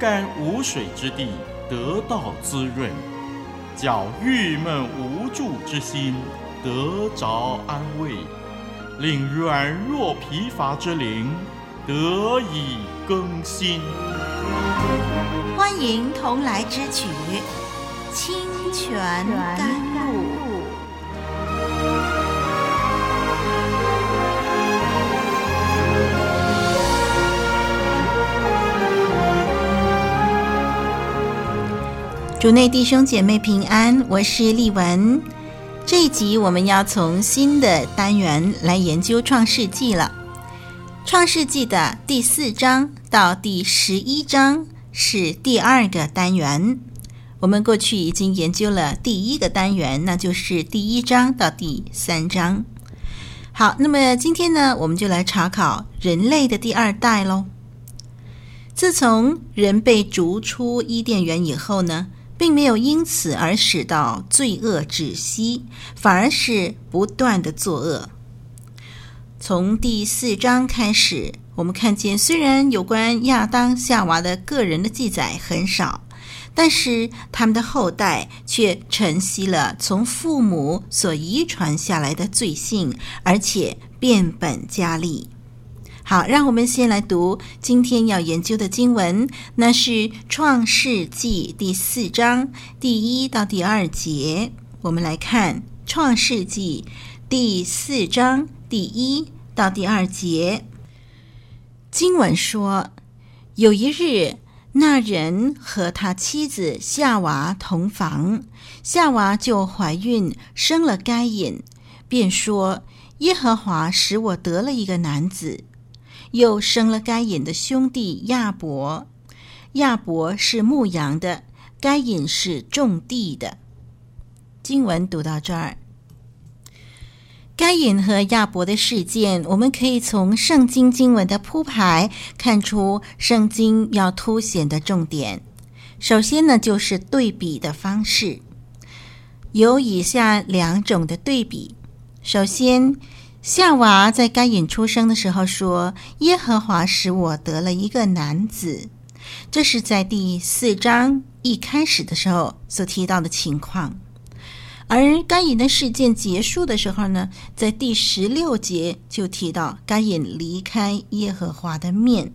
干无水之地得到滋润，搅郁闷无助之心得着安慰，令软弱疲乏之灵得以更新。欢迎同来支取《清泉甘露》。主内弟兄姐妹平安，我是丽文。这一集我们要从新的单元来研究创世纪了。创世纪的第4章到第11章是第2个单元。我们过去已经研究了第1个单元，那就是第1章到第3章。好，那么今天呢，我们就来查考人类的第2代咯。自从人被逐出伊甸园以后呢，并没有因此而使到罪恶止息，反而是不断的作恶。从第4章开始，我们看见虽然有关亚当夏娃的个人的记载很少，但是他们的后代却承袭了从父母所遗传下来的罪性，而且变本加厉。好，让我们先来读今天要研究的经文，那是创世纪第4章第1到第2节。我们来看创世纪第4章第1到第2节。经文说，有一日，那人和他妻子夏娃同房，夏娃就怀孕，生了该隐，便说，耶和华使我得了一个男子。又生了该隐的兄弟亚伯，亚伯是牧羊的，该隐是种地的。经文读到这儿，该隐和亚伯的事件，我们可以从圣经经文的铺排看出圣经要凸显的重点。首先呢，就是对比的方式，有以下2种的对比。首先，夏娃在该隐出生的时候说，耶和华使我得了一个男子，这是在第4章一开始的时候所提到的情况。而该隐的事件结束的时候呢，在第16节就提到该隐离开耶和华的面。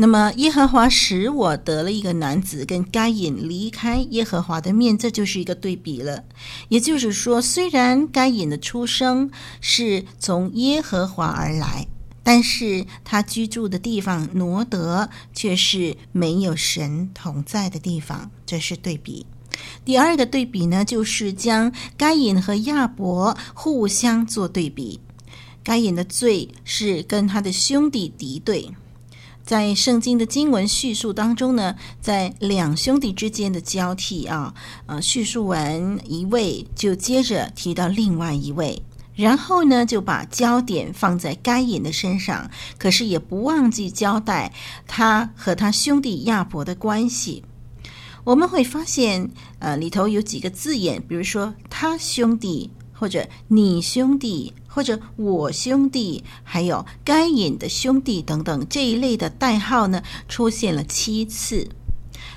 那么耶和华使我得了一个男子跟该隐离开耶和华的面，这就是一个对比了。也就是说，虽然该隐的出生是从耶和华而来，但是他居住的地方挪得却是没有神同在的地方，这是对比。第2个对比呢，就是将该隐和亚伯互相做对比。该隐的罪是跟他的兄弟敌对，在圣经的经文叙述当中呢，在2兄弟之间的交替叙述完一位就接着提到另外一位，然后呢就把焦点放在该隐的身上，可是也不忘记交代他和他兄弟亚伯的关系。我们会发现里头有几个字眼，比如说他兄弟，或者你兄弟，或者我兄弟，还有该隐的兄弟等等，这一类的代号呢出现了7次，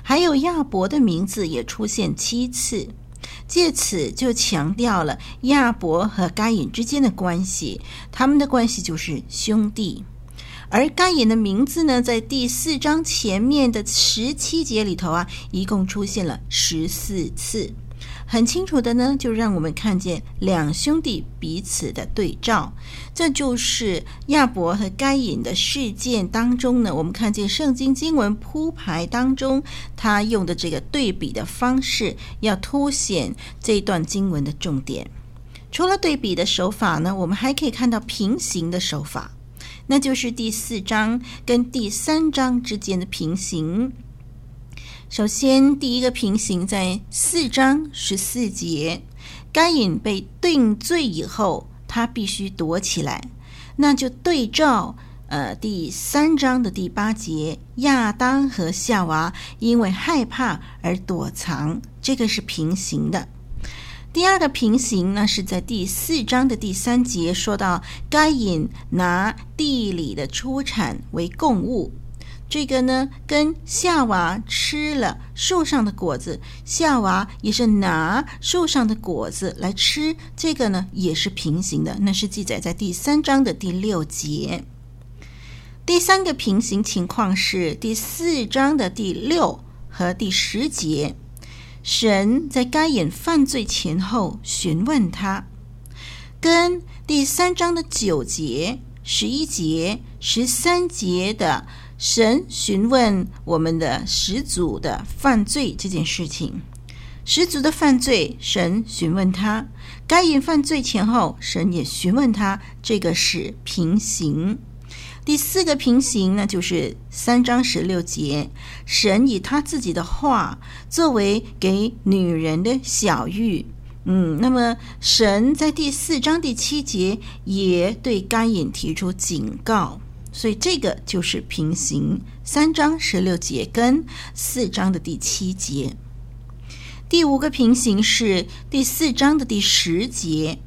还有亚伯的名字也出现7次，借此就强调了亚伯和该隐之间的关系，他们的关系就是兄弟。而该隐的名字呢，在第4章前面的17节里头一共出现了14次。很清楚的呢，就让我们看见2兄弟彼此的对照。这就是亚伯和该隐的事件当中呢，我们看见圣经经文铺排当中他用的这个对比的方式，要凸显这段经文的重点。除了对比的手法呢，我们还可以看到平行的手法，那就是第4章跟第3章之间的平行。首先，第1个平行在4章14节，该隐被定罪以后，他必须躲起来，那就对照第3章的第8节，亚当和夏娃因为害怕而躲藏，这个是平行的。第2个平行呢，是在第4章的第3节，说到该隐拿地里的出产为供物，这个呢跟夏娃吃了树上的果子，夏娃也是拿树上的果子来吃，这个呢也是平行的，那是记载在第3章的第6节。第三个平行情况是第4章的第6和第10节，神在该隐犯罪前后询问他，跟第3章的9节、11节、13节的神询问我们的始祖的犯罪这件事情。始祖的犯罪神询问他，该隐犯罪前后神也询问他，这个是平行。第四个平行呢，就是3章16节，神以他自己的话作为给女人的晓谕。那么神在第4章第7节也对该隐提出警告，所以这个就是平行，3章16节跟4章的第7节。第五个平行是第4章的第10节，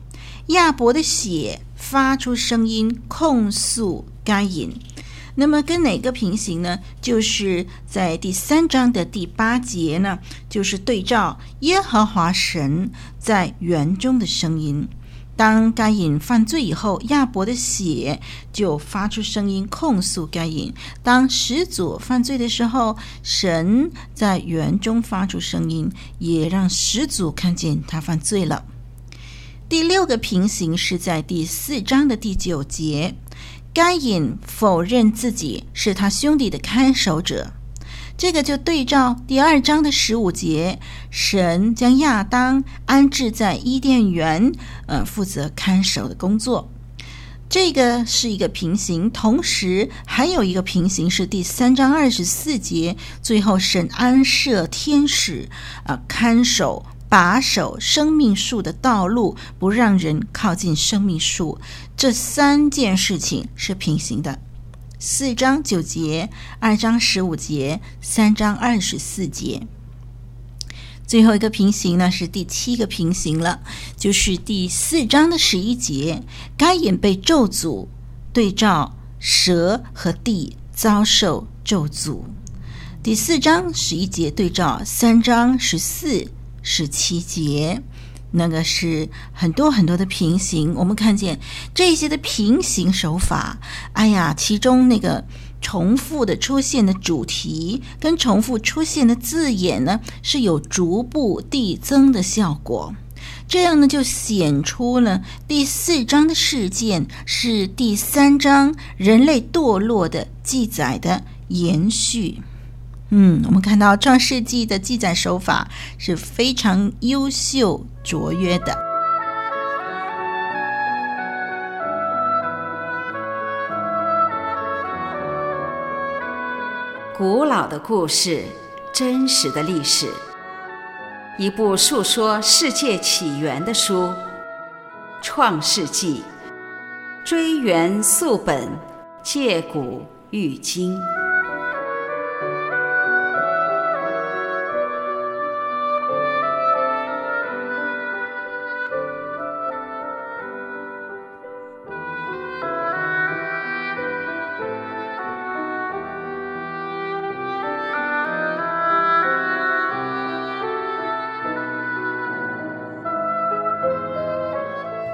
亚伯的血发出声音控诉该隐。那么跟哪个平行呢？就是在第3章的第8节呢，就是对照耶和华神在园中的声音。当该隐犯罪以后，亚伯的血就发出声音控诉该隐。当始祖犯罪的时候，神在园中发出声音，也让始祖看见他犯罪了。第六个平行是在第4章的第9节，该隐否认自己是他兄弟的看守者，这个就对照第2章的15节，神将亚当安置在伊甸园，负责看守的工作。这个是一个平行，同时还有一个平行是第3章24节，最后神安设天使，看守把守生命树的道路，不让人靠近生命树。这三件事情是平行的，4章9节、2章15节、3章24节。最后一个平行呢是第7个平行了，就是第4章的11节，该隐被咒诅，对照蛇和地遭受咒诅。第4章11节对照3章14、17节，那个是很多的平行。我们看见这些的平行手法，其中那个重复的出现的主题跟重复出现的字眼呢，是有逐步递增的效果。这样呢，就显出了第4章的事件是第3章人类堕落的记载的延续。我们看到创世纪的记载手法是非常优秀卓越的。古老的故事，真实的历史，一部述说世界起源的书，创世纪，追源溯本，借古喻今。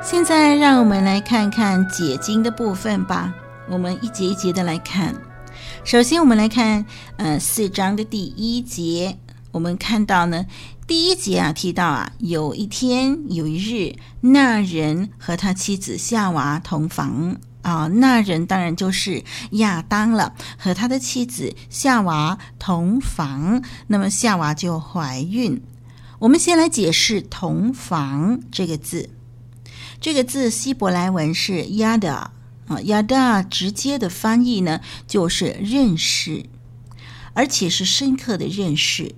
现在让我们来看看解经的部分吧，我们一节一节的来看。首先我们来看4章的第1节，我们看到呢，第1节提到有一天有一日，那人和他妻子夏娃同房。那人当然就是亚当了，和他的妻子夏娃同房，那么夏娃就怀孕。我们先来解释同房这个字。这个字希伯来文是 Yadah， Yadah 直接的翻译呢就是认识，而且是深刻的认识。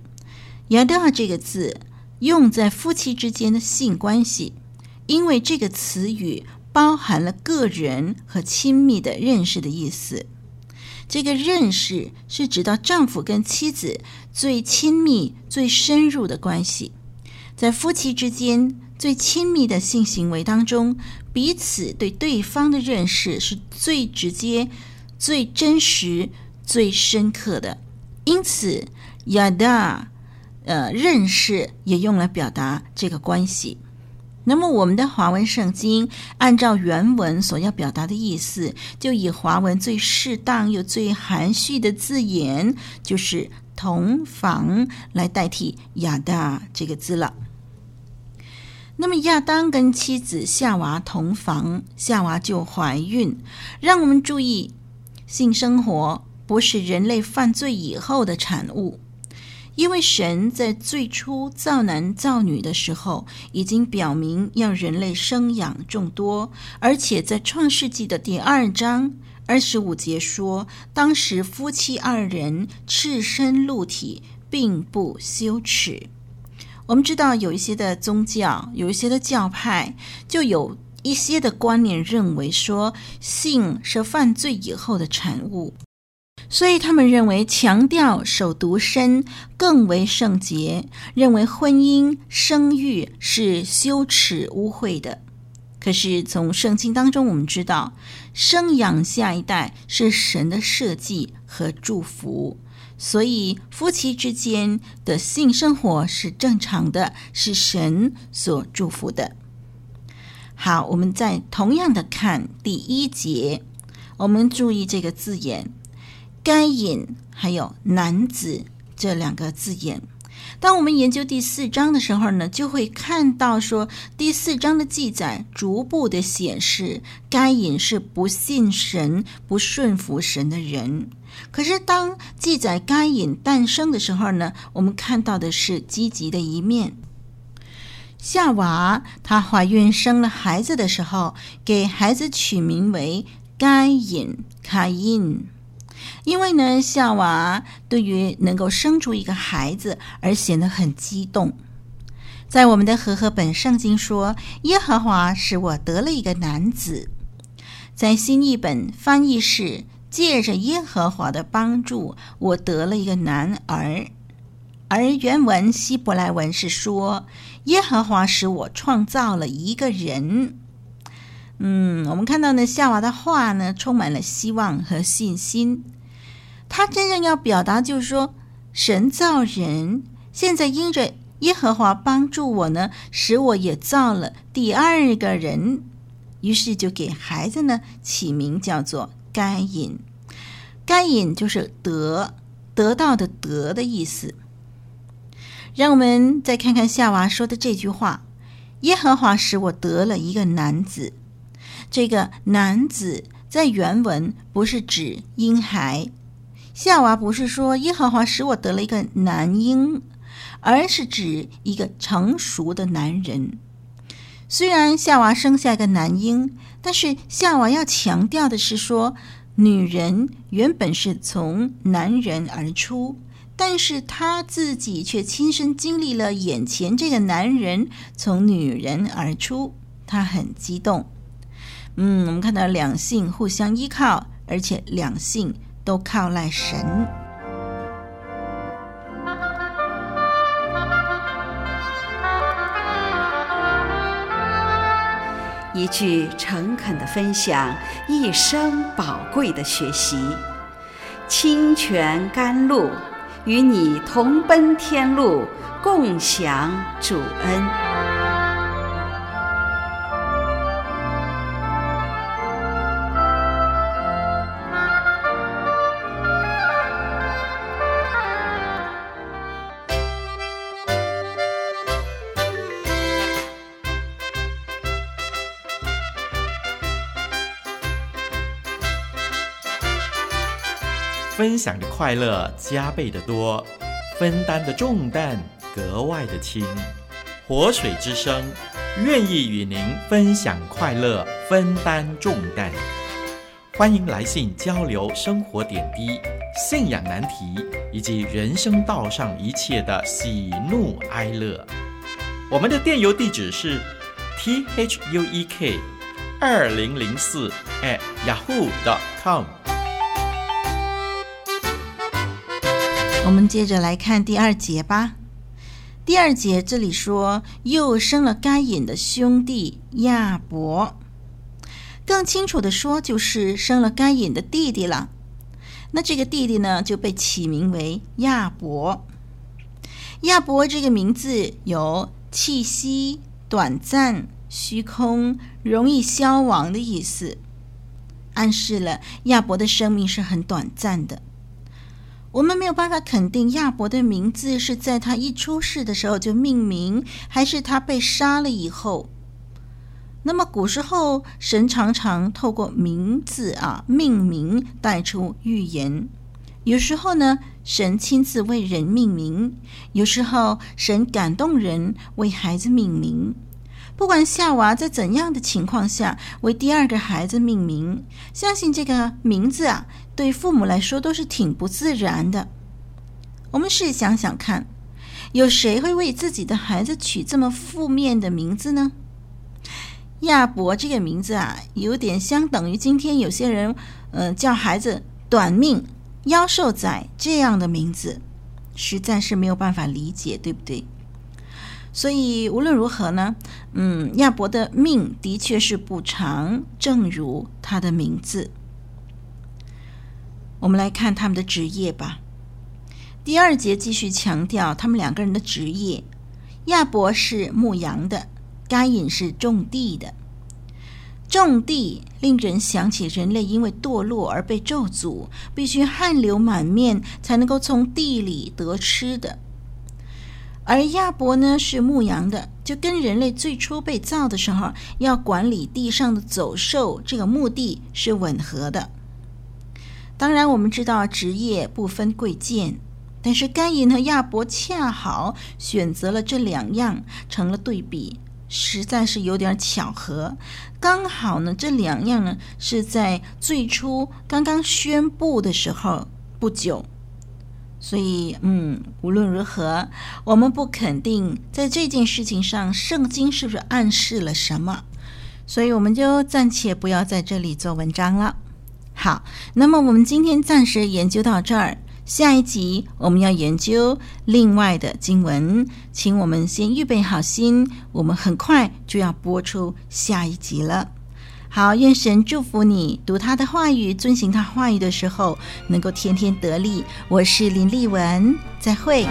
Yadah 这个字用在夫妻之间的性关系，因为这个词语包含了个人和亲密的认识的意思。这个认识是指到丈夫跟妻子最亲密最深入的关系，在夫妻之间最亲密的性行为当中，彼此对对方的认识是最直接、最真实、最深刻的。因此 Yadah 认识也用来表达这个关系。那么我们的华文圣经按照原文所要表达的意思，就以华文最适当又最含蓄的字眼，就是同房，来代替 Yadah 这个字了。那么亚当跟妻子夏娃同房，夏娃就怀孕。让我们注意，性生活不是人类犯罪以后的产物，因为神在最初造男造女的时候，已经表明要人类生养众多，而且在创世纪的第2章25节说，当时夫妻二人赤身露体，并不羞耻。我们知道有一些的宗教，有一些的教派，就有一些的观念认为说性是犯罪以后的产物，所以他们认为强调守独身更为圣洁，认为婚姻生育是羞耻污秽的。可是从圣经当中我们知道，生养下一代是神的设计和祝福，所以夫妻之间的性生活是正常的，是神所祝福的。好，我们再同样的看第1节，我们注意这个字眼该隐还有男子这两个字眼。当我们研究第4章的时候呢，就会看到说第4章的记载逐步的显示该隐是不信神、不顺服神的人。可是当记载该隐诞生的时候呢，我们看到的是积极的一面。夏娃她怀孕生了孩子的时候，给孩子取名为该隐 Cain， 因为呢夏娃对于能够生出一个孩子而显得很激动。在我们的和合本圣经说，耶和华使我得了一个男子。在新译本翻译是，借着耶和华的帮助，我得了一个男儿。而原文希伯来文是说，耶和华使我创造了一个人。我们看到呢，夏娃的话呢，充满了希望和信心。他真正要表达就是说，神造人，现在因着耶和华帮助我呢，使我也造了第2个人。于是就给孩子呢起名叫做该隐，该隐就是得到的得的意思。让我们再看看夏娃说的这句话，耶和华使我得了一个男子。这个男子在原文不是指婴孩，夏娃不是说耶和华使我得了一个男婴，而是指一个成熟的男人。虽然夏娃生下一个男婴，但是夏娃要强调的是说，女人原本是从男人而出，但是她自己却亲身经历了眼前这个男人从女人而出，她很激动。我们看到两性互相依靠，而且两性都靠赖神。一句诚恳的分享，一生宝贵的学习。清泉甘露，与你同奔天路，共享主恩。分享的快乐加倍的多，分担的重担格外的轻。活水之声愿意与您分享快乐，分担重担。欢迎来信交流生活点滴、信仰难题以及人生道上一切的喜怒哀乐。我们的电邮地址是 thuek2004@yahoo.com。我们接着来看第2节吧。第2节这里说，又生了该隐的兄弟亚伯。更清楚的说，就是生了该隐的弟弟了。那这个弟弟呢就被起名为亚伯。亚伯这个名字有气息、短暂、虚空、容易消亡的意思，暗示了亚伯的生命是很短暂的。我们没有办法肯定亚伯的名字是在他一出世的时候就命名，还是他被杀了以后。那么古时候神常常透过名字命名带出预言，有时候呢神亲自为人命名，有时候神感动人为孩子命名。不管夏娃在怎样的情况下为第二个孩子命名，相信这个名字对父母来说都是挺不自然的。我们试想想看，有谁会为自己的孩子取这么负面的名字呢？亚伯这个名字有点相等于今天有些人叫孩子短命、夭寿仔这样的名字，实在是没有办法理解，对不对？所以无论如何呢，亚伯的命的确是不长，正如他的名字。我们来看他们的职业吧。第二节继续强调他们两个人的职业。亚伯是牧羊的，该隐是种地的。种地令人想起人类因为堕落而被咒诅，必须汗流满面才能够从地里得吃的。而亚伯呢是牧羊的，就跟人类最初被造的时候要管理地上的走兽这个目的是吻合的。当然我们知道职业不分贵贱，但是该隐和亚伯恰好选择了这两样成了对比，实在是有点巧合。刚好呢这两样呢是在最初刚刚宣布的时候不久。所以无论如何我们不肯定在这件事情上圣经是不是暗示了什么，所以我们就暂且不要在这里做文章了。好，那么我们今天暂时研究到这儿，下一集我们要研究另外的经文，请我们先预备好心，我们很快就要播出下一集了。好，愿神祝福你，读他的话语，遵行他话语的时候能够天天得力。我是林丽文，再会。